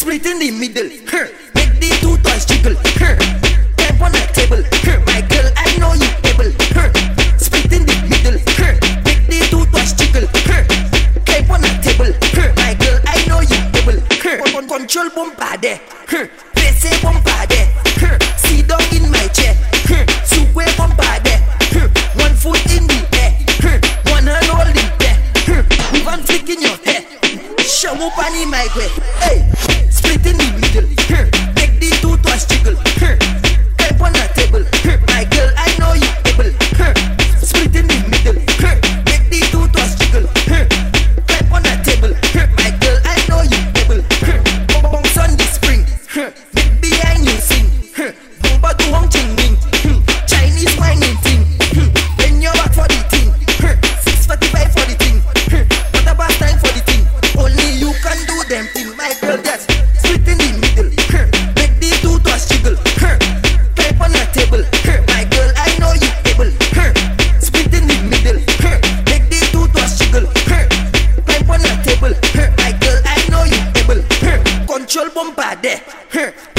split in the middle, make the two toys jiggle, tap on the table, my girl I know you able, split in the middle, make the two toys jiggle, tap on the table, my girl I know you able, control bombade, presse bombade, sit down in my chair, suwe bombade, one foot in the air, one hand holding there, one flick in your head, show up on my way. Control bombade.